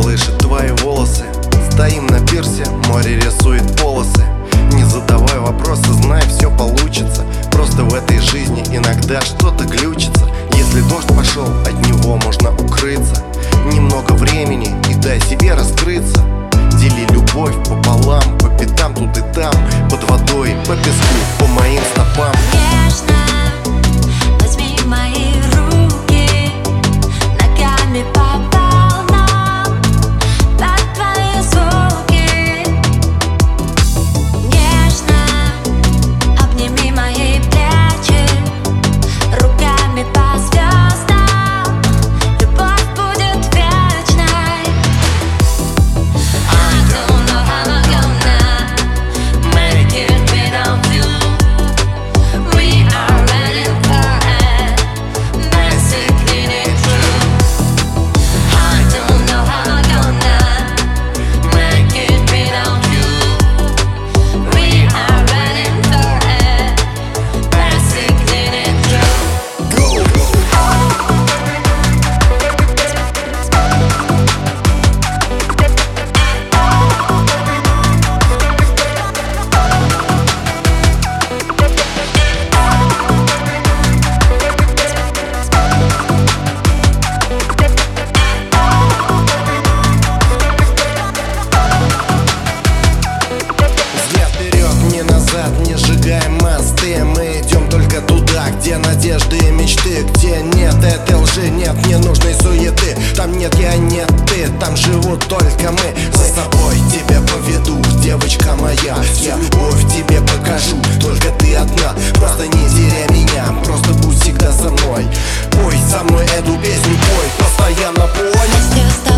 колышет твои волосы. Стоим на пирсе, море рисует полосы. Не задавай вопросы, знай, все получится. Просто в этой жизни иногда что-то глючится. Если дождь пошел, от него можно укрыться. Немного времени и дай себе раскрыться. Дели любовь пополам, по пятам тут и там. Под водой, по песку, по моим стопам. Не сжигаем мосты, мы идем только туда, где надежды и мечты, где нет этой лжи, нет ненужной суеты. Там нет я, нет ты, там живут только мы. За собой тебя поведу, девочка моя, я любовь тебе покажу, только ты одна. Просто не теряй меня, просто будь всегда со мной. Пой со мной эту песню, пой, постоянно пой.